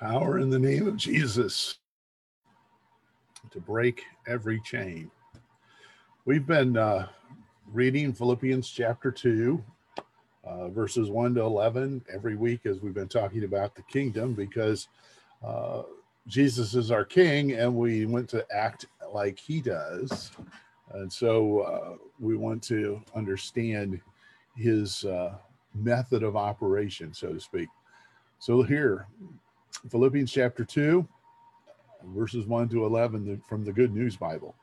Power in the name of Jesus to break every chain. We've been reading Philippians chapter 2, verses 1 to 11 every week as we've been talking about the kingdom, because Jesus is our king and we want to act like he does. And so we want to understand his method of operation, so to speak. So here, Philippians chapter 2, verses 1 to 11 from the Good News Bible.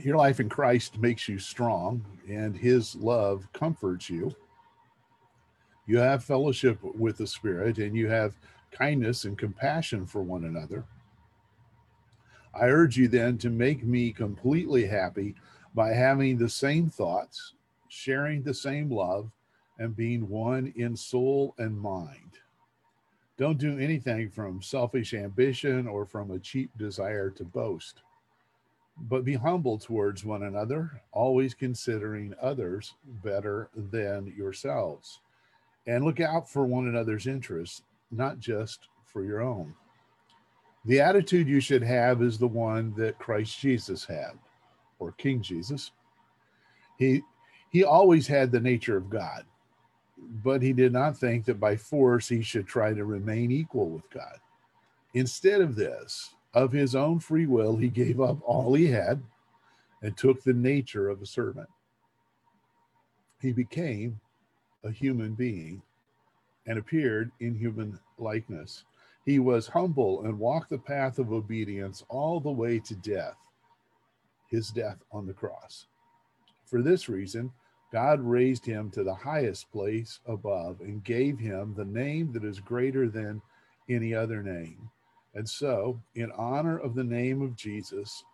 Your life in Christ makes you strong, and his love comforts you. You have fellowship with the Spirit, and you have kindness and compassion for one another. I urge you then to make me completely happy by having the same thoughts, sharing the same love, and being one in soul and mind. Don't do anything from selfish ambition or from a cheap desire to boast, but be humble towards one another, always considering others better than yourselves. And look out for one another's interests, not just for your own. The attitude you should have is the one that Christ Jesus had, or King Jesus. He always had the nature of God, but he did not think that by force he should try to remain equal with God. Instead of this, of his own free will, he gave up all he had and took the nature of a servant. He became a human being and appeared in human likeness. He was humble and walked the path of obedience all the way to death, his death on the cross. For this reason, God raised him to the highest place above and gave him the name that is greater than any other name. And so, in honor of the name of Jesus,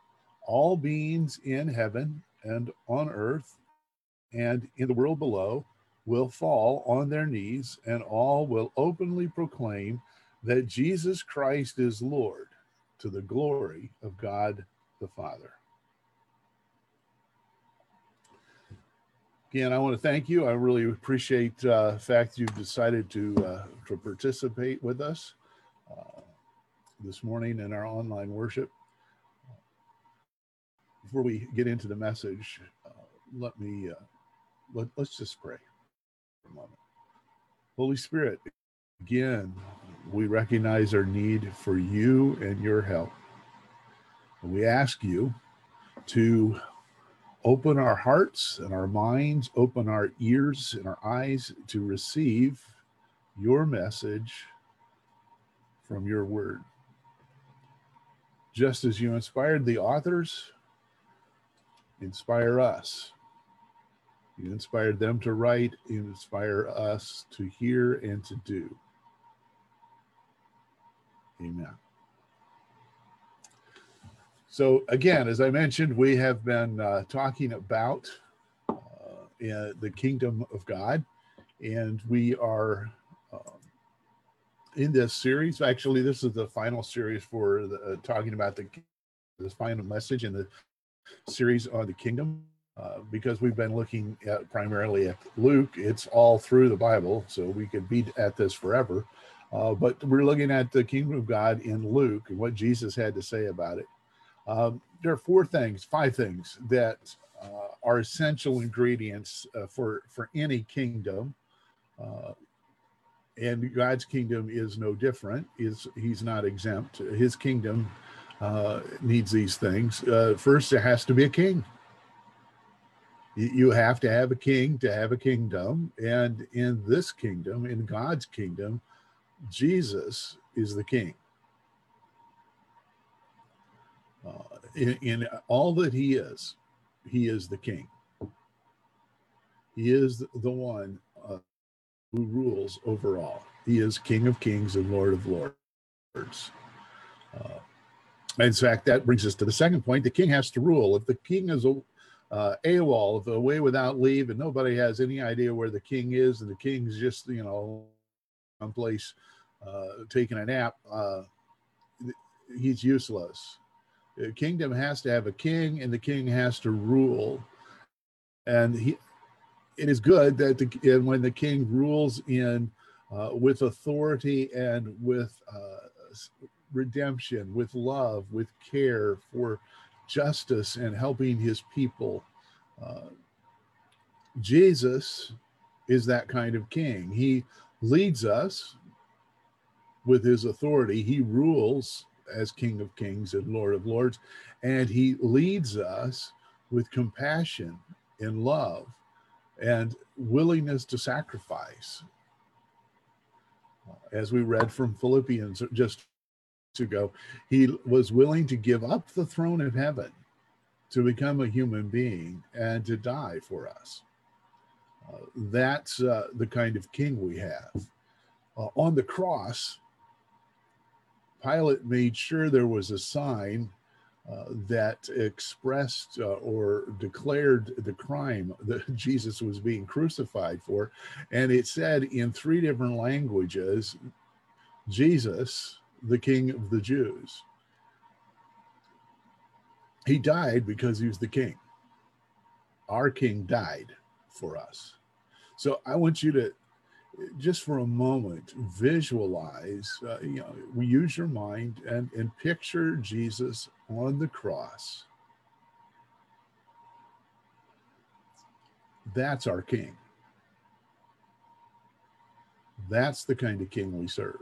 all beings in heaven and on earth and in the world below will fall on their knees, and all will openly proclaim that Jesus Christ is Lord, to the glory of God the Father. Again, I want to thank you. I really appreciate the fact you've decided to participate with us this morning in our online worship. Before we get into the message, let's just pray for a moment. Holy Spirit, again, we recognize our need for you and your help. And we ask you to open our hearts and our minds, open our ears and our eyes to receive your message from your word. Just as you inspired the authors, inspire us. You inspired them to write, you inspire us to hear and to do. Amen. So again, as I mentioned, we have been talking about the kingdom of God, and we are in this series. Actually, this is the final series for talking about the final message in the series on the kingdom, because we've been looking at primarily at Luke. It's all through the Bible, so we could be at this forever. But we're looking at the kingdom of God in Luke and what Jesus had to say about it. There are five things that are essential ingredients for any kingdom, and God's kingdom is no different. He's not exempt. His kingdom needs these things. First, there has to be a king. You have to have a king to have a kingdom, and in this kingdom, in God's kingdom, Jesus is the king. In all that he is the king. He is the one who rules over all. He is King of Kings and Lord of Lords. In fact, that brings us to the second point. The king has to rule. If the king is AWOL, away without leave, and nobody has any idea where the king is, and the king's just, someplace taking a nap, he's useless. The kingdom has to have a king, and the king has to rule. And it is good that when the king rules in with authority and with redemption, with love, with care for justice and helping his people. Jesus is that kind of king. He leads us with his authority. He rules as King of Kings and Lord of Lords, and he leads us with compassion and love and willingness to sacrifice. As we read from Philippians just ago, he was willing to give up the throne of heaven to become a human being and to die for us. That's the kind of king we have. On the cross, Pilate made sure there was a sign that expressed or declared the crime that Jesus was being crucified for. And it said in 3 different languages, Jesus, the King of the Jews. He died because he was the king. Our king died for us. So I want you to, just for a moment, visualize, use your mind and picture Jesus on the cross. That's our king. That's the kind of king we serve.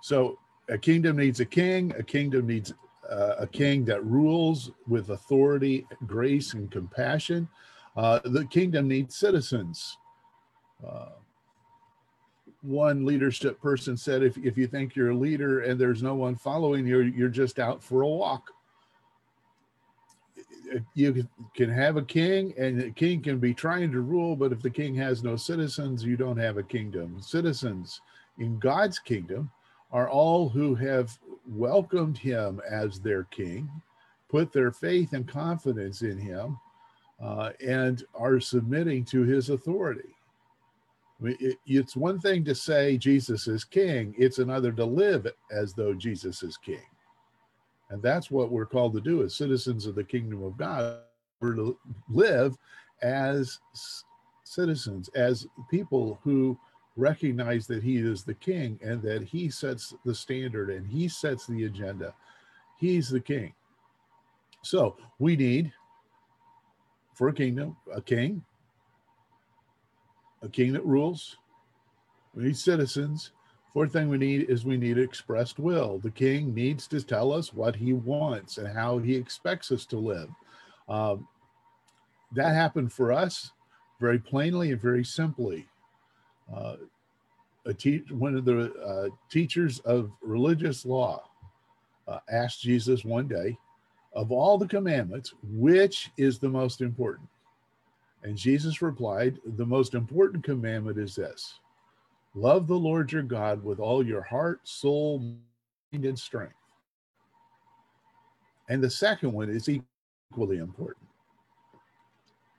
So a kingdom needs a king. A kingdom needs a king that rules with authority, grace, and compassion. The kingdom needs citizens. One leadership person said, if you think you're a leader and there's no one following you, you're just out for a walk. You can have a king, and the king can be trying to rule, but if the king has no citizens, you don't have a kingdom. Citizens in God's kingdom are all who have welcomed him as their king, put their faith and confidence in him, and are submitting to his authority. It's one thing to say Jesus is king. It's another to live as though Jesus is king. And that's what we're called to do as citizens of the kingdom of God. We're to live as citizens, as people who recognize that he is the king and that he sets the standard and he sets the agenda. He's the king. So we need, for a kingdom, a king. A king that rules. We need citizens. Fourth thing we need is we need expressed will. The king needs to tell us what he wants and how he expects us to live. That happened for us very plainly and very simply. One of the teachers of religious law asked Jesus one day, of all the commandments, which is the most important? And Jesus replied, the most important commandment is this: love the Lord your God with all your heart, soul, mind, and strength. And the second one is equally important.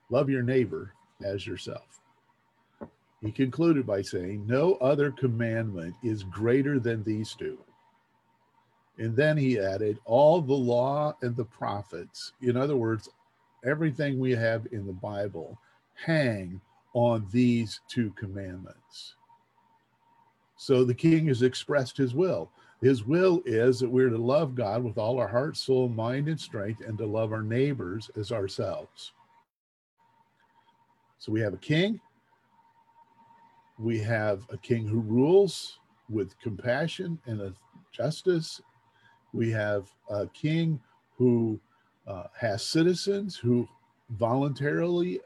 Love your neighbor as yourself. He concluded by saying, no other commandment is greater than these two. And then he added, all the law and the prophets, in other words, everything we have in the Bible, hang on these 2 commandments. So the king has expressed his will. His will is that we're to love God with all our heart, soul, mind, and strength, and to love our neighbors as ourselves. So we have a king. We have a king who rules with compassion and justice. We have a king who has citizens who voluntarily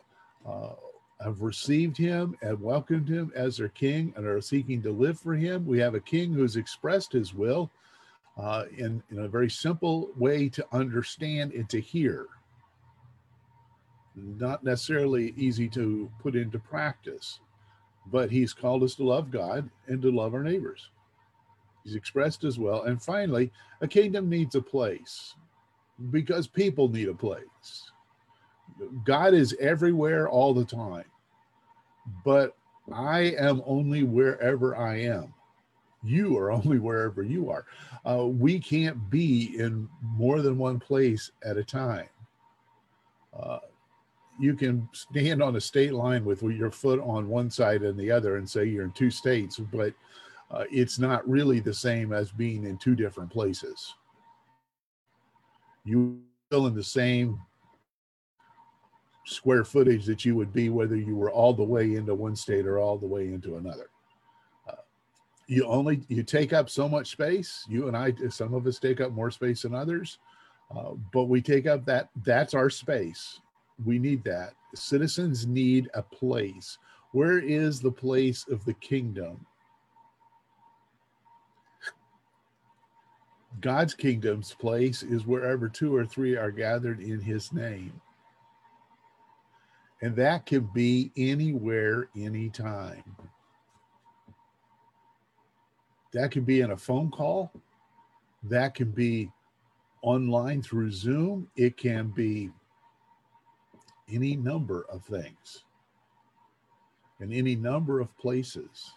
have received him and welcomed him as their king and are seeking to live for him. We have a king who's expressed his will in a very simple way to understand and to hear. Not necessarily easy to put into practice, but he's called us to love God and to love our neighbors. He's expressed his will. And finally, a kingdom needs a place, because people need a place. God is everywhere all the time, but I am only wherever I am. You are only wherever you are. We can't be in more than one place at a time. you can stand on a state line with your foot on one side and the other and say you're in two states, but it's not really the same as being in two different places. You're still in the same square footage that you would be whether you were all the way into one state or all the way into another. You take up so much space. You and I, some of us take up more space than others, but we take up that's our space. We need that. Citizens need a place. Where is the place of the kingdom? God's kingdom's place is wherever two or three are gathered in his name. And that can be anywhere, anytime. That can be in a phone call. That can be online through Zoom. It can be any number of things and any number of places.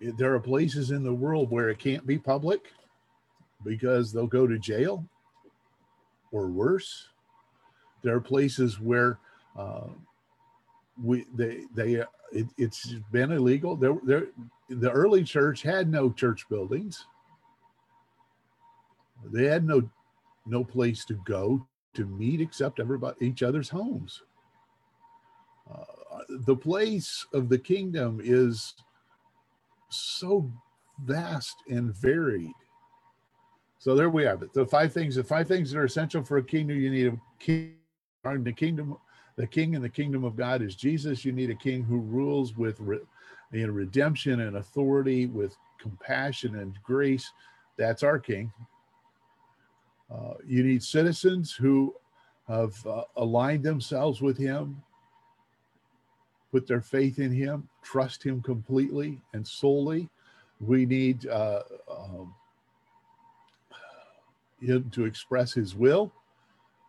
There are places in the world where it can't be public because they'll go to jail or worse. There are places where it's been illegal. The early church had no church buildings. They had no place to go to meet except each other's homes. The place of the kingdom is so vast and varied. So there we have it. The five things that are essential for a kingdom. You need a king. The king in the kingdom of God is Jesus. You need a king who rules with redemption and authority, with compassion and grace. That's our king. You need citizens who have aligned themselves with him, put their faith in him, trust him completely and solely. We need him to express his will.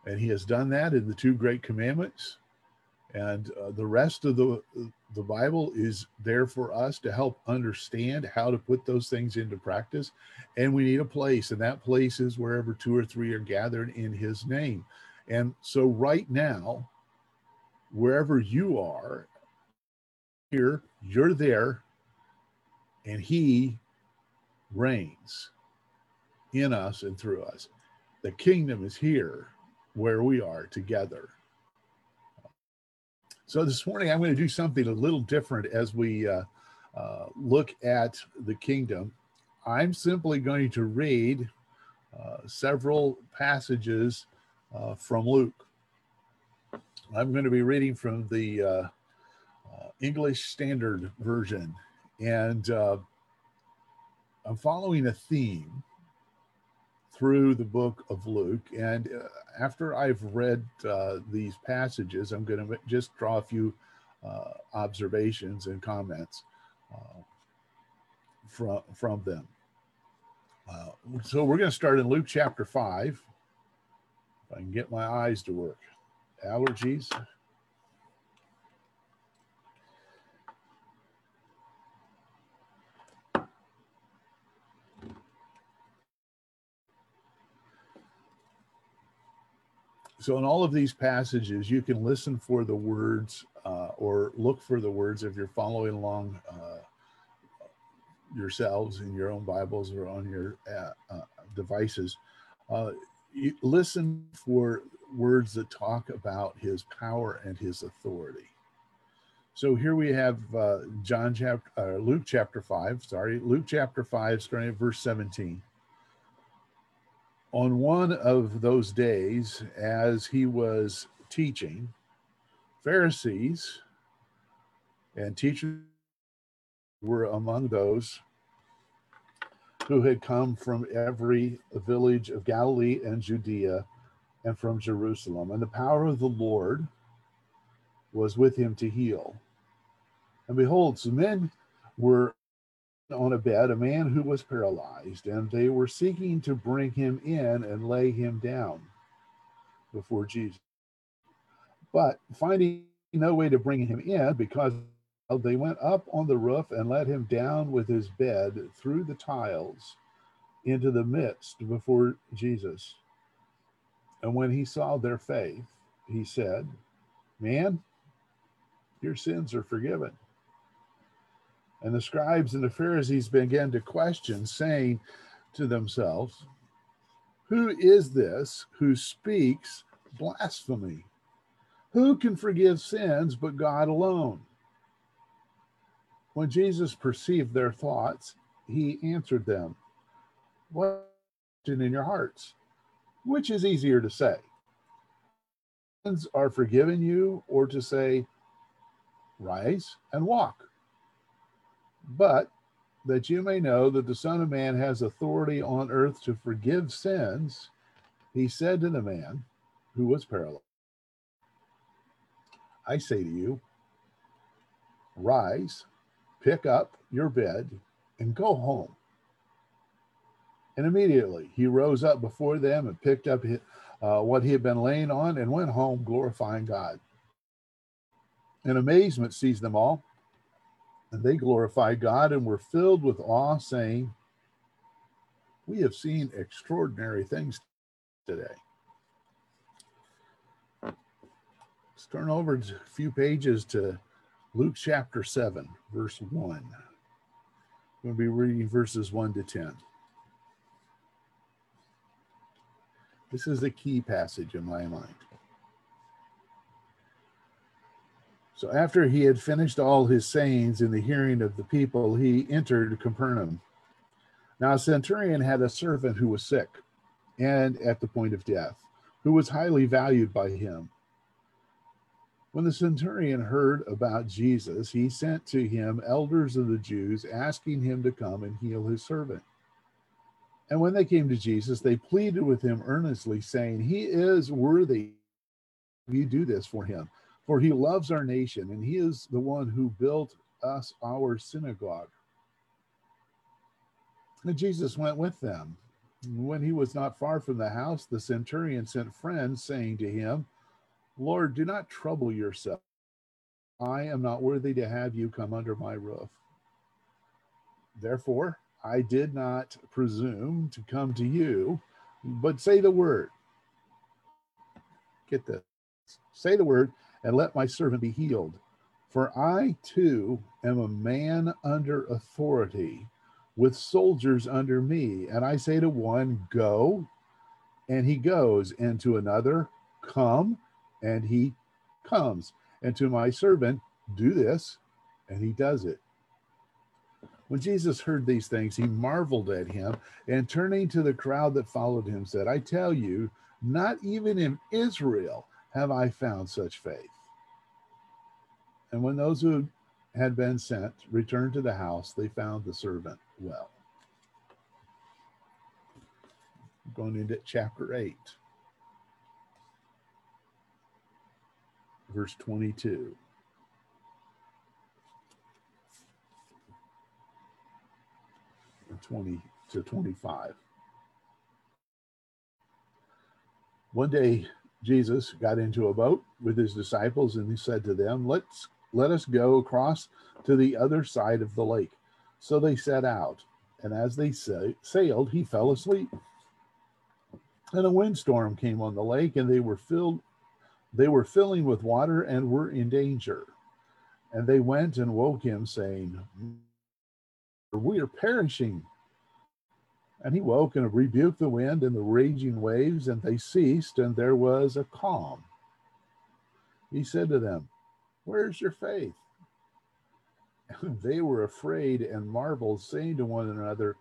And he has done that in the two great commandments. And the rest of the Bible is there for us to help understand how to put those things into practice. And we need a place, and that place is wherever two or three are gathered in his name. And so right now, wherever you are, here, you're there, and he reigns in us and through us. The kingdom is here where we are together. So this morning, I'm going to do something a little different as we look at the kingdom. I'm simply going to read several passages from Luke. I'm going to be reading from the English Standard Version. And I'm following a theme through the book of Luke. And after I've read these passages, I'm going to just draw a few observations and comments from them. So we're going to start in Luke chapter 5. If I can get my eyes to work. Allergies. So in all of these passages, you can listen for the words or look for the words if you're following along yourselves in your own Bibles or on your devices. You listen for words that talk about his power and his authority. So here we have Luke chapter 5, Luke chapter 5, starting at verse 17. On one of those days, as he was teaching, Pharisees and teachers were among those who had come from every village of Galilee and Judea and from Jerusalem. And the power of the Lord was with him to heal. And behold, some men were on a bed, a man who was paralyzed, and they were seeking to bring him in and lay him down before Jesus. But finding no way to bring him in, because they went up on the roof and let him down with his bed through the tiles into the midst before Jesus. And when he saw their faith, he said, man, your sins are forgiven. And the scribes and the Pharisees began to question, saying to themselves, who is this who speaks blasphemy? Who can forgive sins but God alone? When Jesus perceived their thoughts, he answered them, what question in your hearts? Which is easier to say, sins are forgiven you, or to say, rise and walk? But that you may know that the Son of Man has authority on earth to forgive sins, he said to the man who was paralyzed, I say to you, rise, pick up your bed, and go home. And immediately he rose up before them and picked up what he had been laying on and went home, glorifying God. And amazement seized them all. And they glorified God and were filled with awe, saying, we have seen extraordinary things today. Let's turn over a few pages to Luke chapter 7, verse 1. I'm going to be reading verses 1 to 10. This is a key passage in my mind. So after he had finished all his sayings in the hearing of the people, he entered Capernaum. Now a centurion had a servant who was sick and at the point of death, who was highly valued by him. When the centurion heard about Jesus, he sent to him elders of the Jews, asking him to come and heal his servant. And when they came to Jesus, they pleaded with him earnestly, saying, he is worthy if you do this for him. For he loves our nation, and he is the one who built us our synagogue. And Jesus went with them. When he was not far from the house, the centurion sent friends, saying to him, Lord, do not trouble yourself. I am not worthy to have you come under my roof. Therefore, I did not presume to come to you, but say the word. Get this. Say the word. And let my servant be healed. For I too am a man under authority, with soldiers under me. And I say to one, go, and he goes. And to another, come, and he comes. And to my servant, do this, and he does it. When Jesus heard these things, he marveled at him, and turning to the crowd that followed him, said, I tell you, not even in Israel have I found such faith. And when those who had been sent returned to the house, they found the servant well. Going into chapter 8, verse 22. From 20 to 25. One day, Jesus got into a boat with his disciples, and he said to them, let us go across to the other side of the lake. So they set out, and as they sailed, he fell asleep. And a windstorm came on the lake, and they were filling with water and were in danger. And they went and woke him, saying, we are perishing. And he woke and rebuked the wind and the raging waves, and they ceased, and there was a calm. He said to them, where's your faith? And they were afraid and marveled, saying to one another,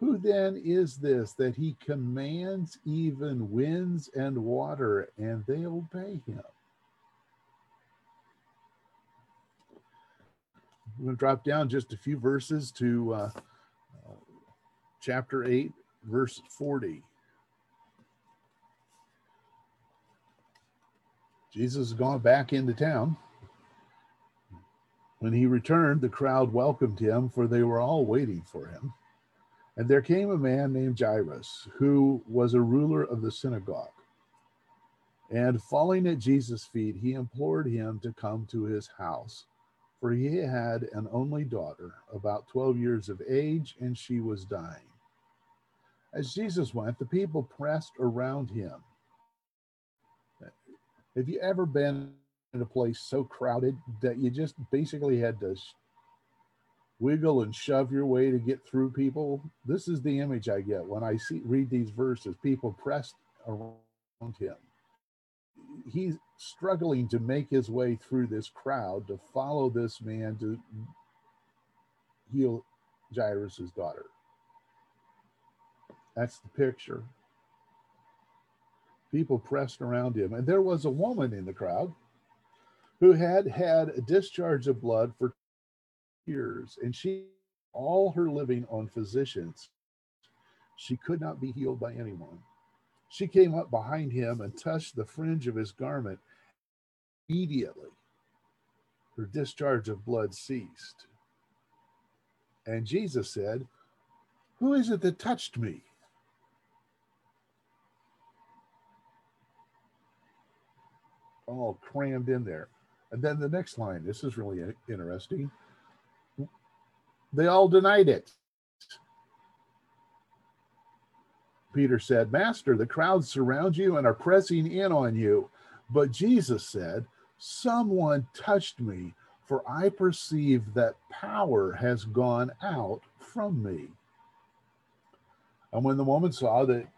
who then is this that he commands even winds and water, and they obey him? We're going to drop down just a few verses to chapter 8, verse 40. Jesus has gone back into town. When he returned, the crowd welcomed him, for they were all waiting for him. And there came a man named Jairus, who was a ruler of the synagogue. And falling at Jesus' feet, he implored him to come to his house. For he had an only daughter, about 12 years of age, and she was dying. As Jesus went, the people pressed around him. Have you ever been in a place so crowded that you just basically had to wiggle and shove your way to get through people. This is the image I get when I read these verses, people pressed around him. He's struggling to make his way through this crowd to follow this man to heal Jairus's daughter. That's the picture. People pressed around him. And there was a woman in the crowd who had had a discharge of blood for years, and she all her living on physicians. She could not be healed by anyone. She came up behind him and touched the fringe of his garment. Immediately, her discharge of blood ceased. And Jesus said, "Who is it that touched me?" All crammed in there. And then the next line, this is really interesting. They all denied it. Peter said, "Master, the crowds surround you and are pressing in on you." But Jesus said, "Someone touched me, for I perceive that power has gone out from me." And when the woman saw that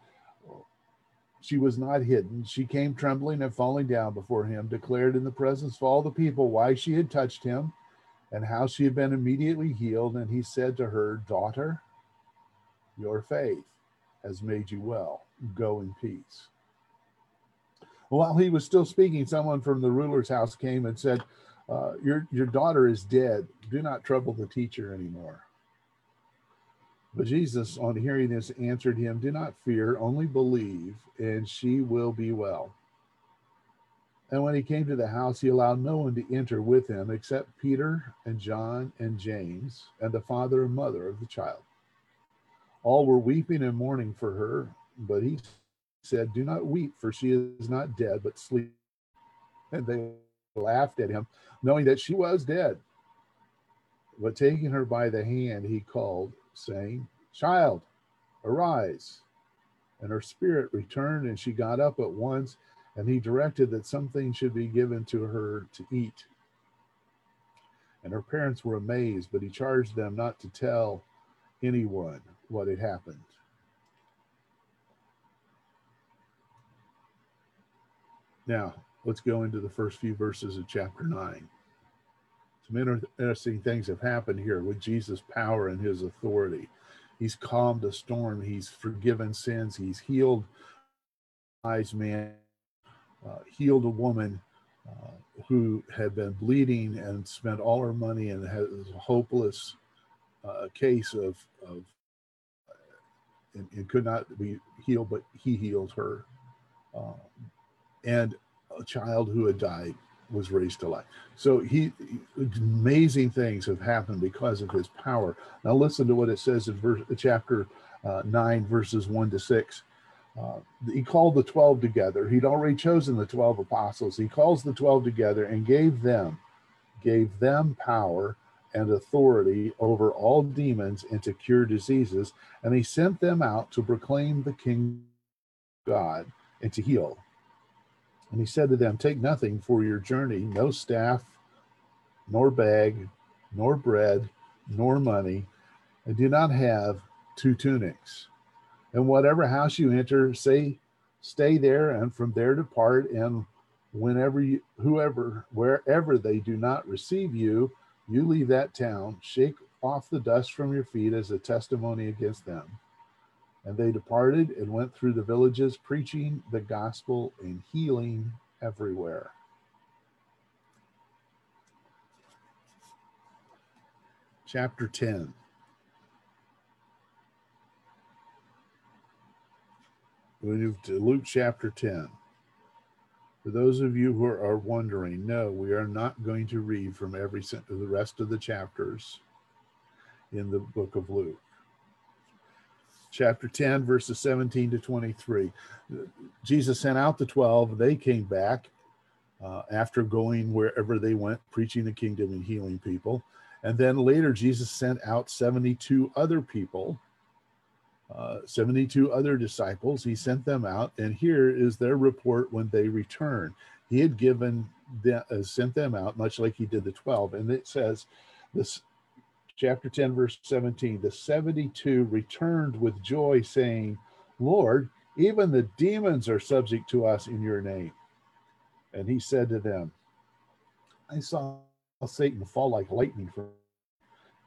she was not hidden, she came trembling and falling down before him, declared in the presence of all the people why she had touched him and how she had been immediately healed. And he said to her, "Daughter, your faith has made you well. Go in peace." While he was still speaking, someone from the ruler's house came and said, your daughter is dead. Do not trouble the teacher anymore." But Jesus, on hearing this, answered him, "Do not fear, only believe, and she will be well." And when he came to the house, he allowed no one to enter with him except Peter and John and James and the father and mother of the child. All were weeping and mourning for her, but he said, "Do not weep, for she is not dead, but sleeping." And they laughed at him, knowing that she was dead. But taking her by the hand, he called, saying, "Child, arise." And her spirit returned, and she got up at once, and he directed that something should be given to her to eat. And her parents were amazed, but he charged them not to tell anyone what had happened. Now, let's go into the first few verses of chapter 9. Some interesting things have happened here with Jesus' power and his authority. He's calmed a storm. He's forgiven sins. He's healed a wise man, healed a woman who had been bleeding and spent all her money and had a hopeless case and could not be healed, but he healed her. And a child who had died was raised to life. So amazing things have happened because of his power. Now listen to what it says in chapter 9, verses 1-6. He called the 12 together. He'd already chosen the 12 apostles. He calls the 12 together and gave them power and authority over all demons and to cure diseases. And he sent them out to proclaim the kingdom of God and to heal. And he said to them, "Take nothing for your journey, no staff, nor bag, nor bread, nor money, and do not have 2 tunics. And whatever house you enter, say, stay there, and from there depart. And wherever they do not receive you, you leave that town, shake off the dust from your feet as a testimony against them." And they departed and went through the villages, preaching the gospel and healing everywhere. Chapter 10. We move to Luke chapter 10. For those of you who are wondering, no, we are not going to read from the rest of the chapters in the book of Luke. Chapter 10, verses 17-23. Jesus sent out the 12. They came back after going wherever they went, preaching the kingdom and healing people. And then later, Jesus sent out 72 other people, 72 other disciples. He sent them out, and here is their report when they return. He had given them, sent them out, much like he did the 12. And it says, this chapter 10, verse 17, the 72 returned with joy, saying, Lord, even the demons are subject to us in your name. And he said to them, I saw Satan fall like lightning from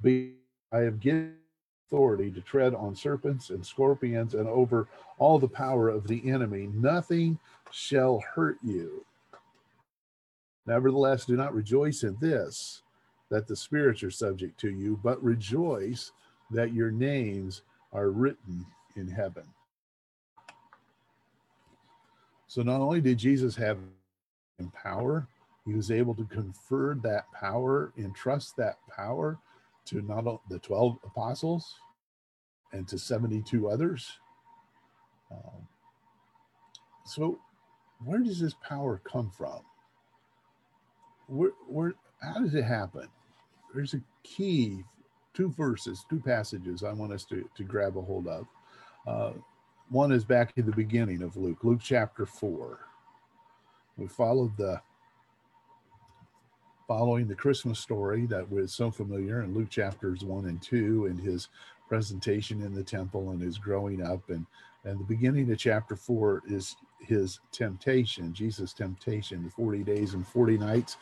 heaven. I have given authority to tread on serpents and scorpions and over all the power of the enemy. Nothing shall hurt you. Nevertheless, do not rejoice in this, that the spirits are subject to you, but rejoice that your names are written in heaven. So not only did Jesus have power, he was able to confer that power, entrust that power to not only the 12 apostles and to 72 others. So where does this power come from? How does it happen? There's a key, two passages I want us to grab a hold of. One is back in the beginning of Luke, Luke chapter 4. We followed following the Christmas story that was so familiar in Luke chapters 1 and 2 and his presentation in the temple and his growing up. And the beginning of chapter 4 is his temptation, Jesus' temptation, 40 days and 40 nights,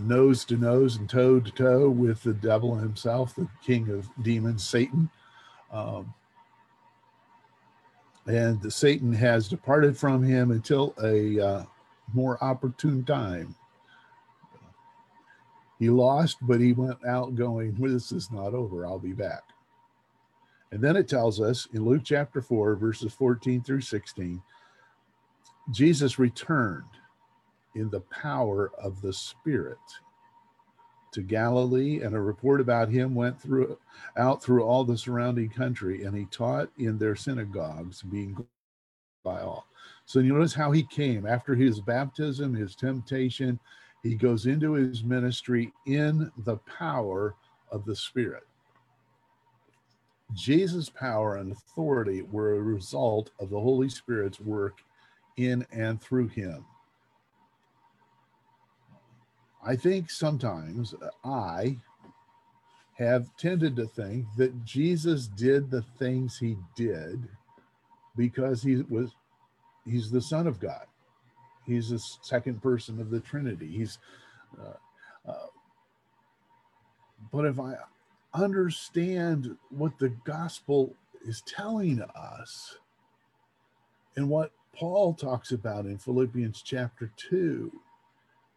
nose to nose and toe to toe with the devil himself, the king of demons, Satan. And Satan has departed from him until a more opportune time. He lost, but he went out going, this is not over, I'll be back. And then it tells us in Luke chapter 4, verses 14 through 16, Jesus returned in the power of the Spirit to Galilee, and a report about him went through all the surrounding country, and he taught in their synagogues, being glorified by all. So you notice how he came after his baptism, his temptation. He goes into his ministry in the power of the Spirit. Jesus' power and authority were a result of the Holy Spirit's work in and through him. I think sometimes I have tended to think that Jesus did the things he did because he's the Son of God. He's the second person of the Trinity. But if I understand what the gospel is telling us and what Paul talks about in Philippians chapter 2,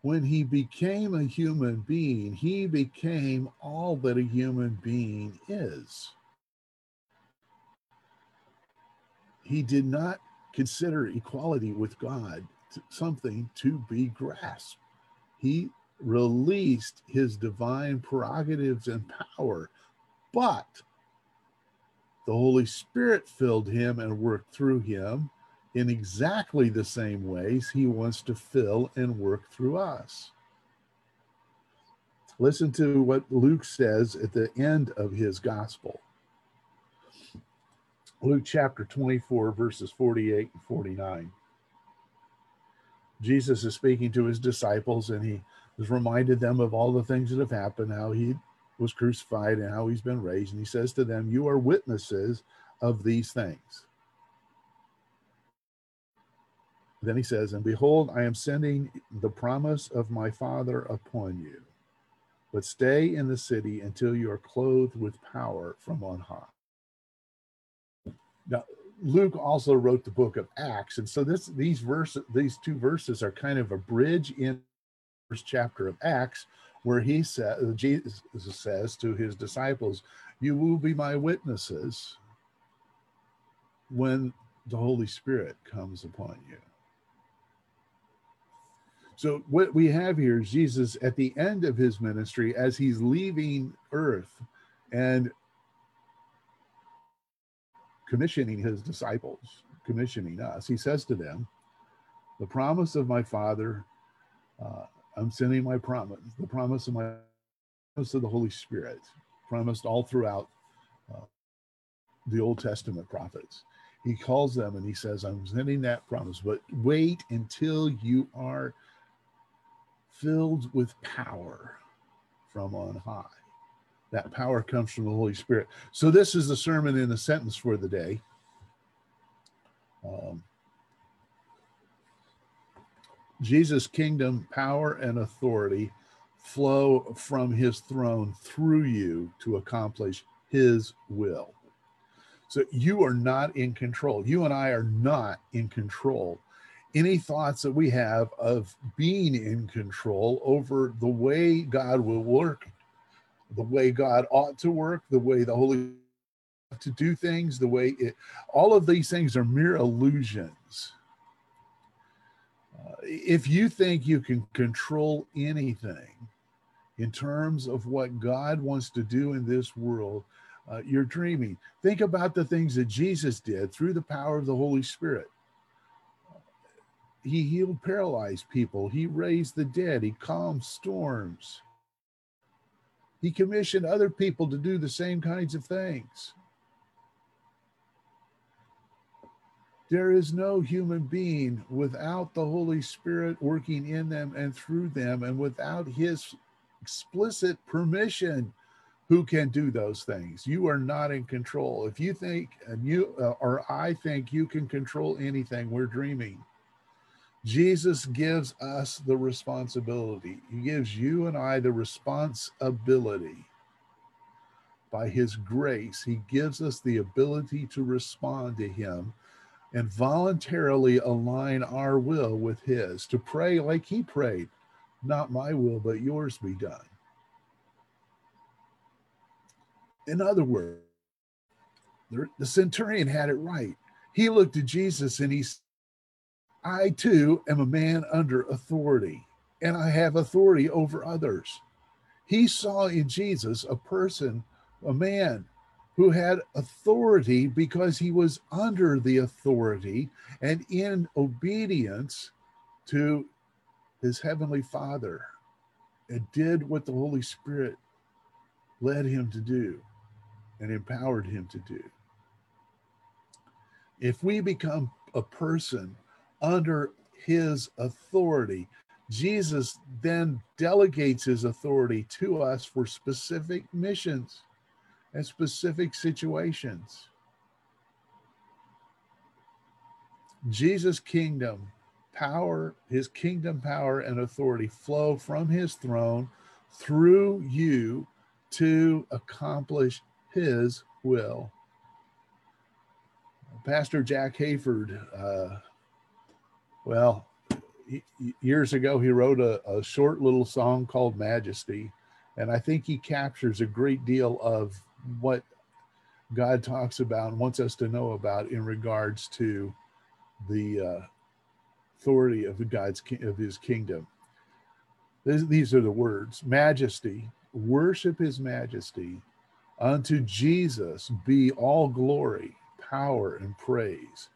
when he became a human being, he became all that a human being is. He did not consider equality with God something to be grasped. He released his divine prerogatives and power, but the Holy Spirit filled him and worked through him in exactly the same ways he wants to fill and work through us. Listen to what Luke says at the end of his gospel. Luke chapter 24, verses 48 and 49. Jesus is speaking to his disciples, and he has reminded them of all the things that have happened, how he was crucified and how he's been raised. And he says to them, you are witnesses of these things. Then he says, and behold, I am sending the promise of my Father upon you, but stay in the city until you are clothed with power from on high. Now, Luke also wrote the book of Acts, and so these two verses are kind of a bridge in the first chapter of Acts, where he says, Jesus says to his disciples, you will be my witnesses when the Holy Spirit comes upon you. So what we have here is Jesus at the end of his ministry, as he's leaving earth and commissioning his disciples, commissioning us, he says to them, the promise of my Father, I'm sending my promise, the promise of my promise of the Holy Spirit, promised all throughout the Old Testament prophets. He calls them and he says, I'm sending that promise, but wait until you are filled with power from on high. That power comes from the Holy Spirit. So this is the sermon in a sentence for the day. Jesus' kingdom, power, and authority flow from his throne through you to accomplish his will. So you are not in control. You and I are not in control. Any thoughts that we have of being in control over the way God will work, the way God ought to work, the way the Holy Spirit ought to do things, the way it, all of these things are mere illusions. If you think you can control anything in terms of what God wants to do in this world, you're dreaming. Think about the things that Jesus did through the power of the Holy Spirit. He healed paralyzed people. He raised the dead. He calmed storms. He commissioned other people to do the same kinds of things. There is no human being without the Holy Spirit working in them and through them, and without his explicit permission, who can do those things. You are not in control. If you think, and you or I think you can control anything, we're dreaming. Jesus gives us the responsibility. He gives you and I the responsibility. By his grace, he gives us the ability to respond to him and voluntarily align our will with his, to pray like he prayed, not my will, but yours be done. In other words, the centurion had it right. He looked at Jesus and he said, I too am a man under authority, and I have authority over others. He saw in Jesus a person, a man who had authority because he was under the authority and in obedience to his heavenly Father, and did what the Holy Spirit led him to do and empowered him to do. If we become a person under his authority, Jesus then delegates his authority to us for specific missions and specific situations. Jesus' kingdom power, his kingdom power and authority flow from his throne through you to accomplish his will. Pastor Jack Hayford, well, years ago, he wrote a short little song called Majesty, and I think he captures a great deal of what God talks about and wants us to know about in regards to the authority of his kingdom. These are the words: Majesty, worship his majesty. Unto Jesus be all glory, power, and praise.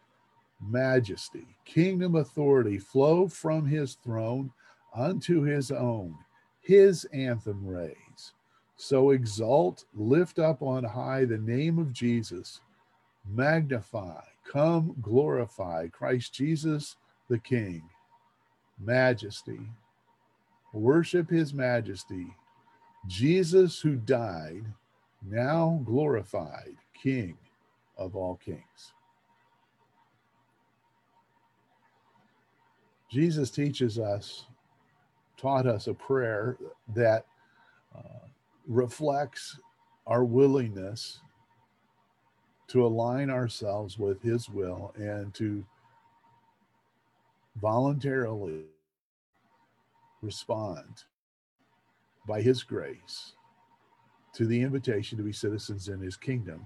Majesty, kingdom authority flow from his throne unto his own, his anthem raise. So exalt, lift up on high the name of Jesus. Magnify, come glorify Christ Jesus the King. Majesty, worship his majesty. Jesus who died, now glorified, King of all kings. Jesus taught us a prayer that reflects our willingness to align ourselves with his will and to voluntarily respond by his grace to the invitation to be citizens in his kingdom.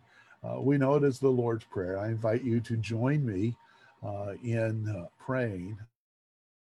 We know it as the Lord's Prayer. I invite you to join me in praying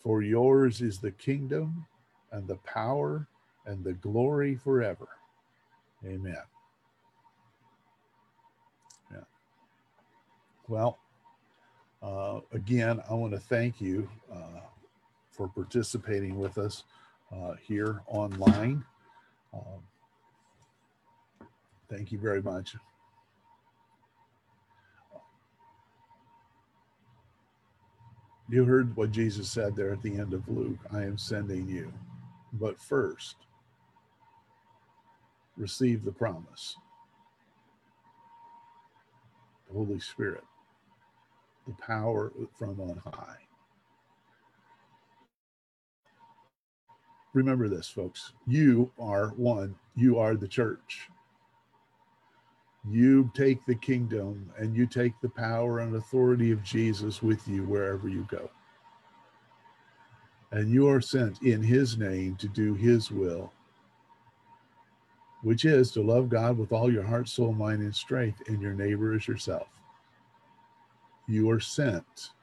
For yours is the kingdom and the power and the glory forever. Amen. Yeah. Well, again, I want to thank you for participating with us here online. Thank you very much. You heard what Jesus said there at the end of Luke. I am sending you, but first, receive the promise. The Holy Spirit, the power from on high. Remember this, folks. You are one. You are the church. You take the kingdom and you take the power and authority of Jesus with you wherever you go. And you are sent in his name to do his will, which is to love God with all your heart, soul, mind, and strength, and your neighbor as yourself. You are sent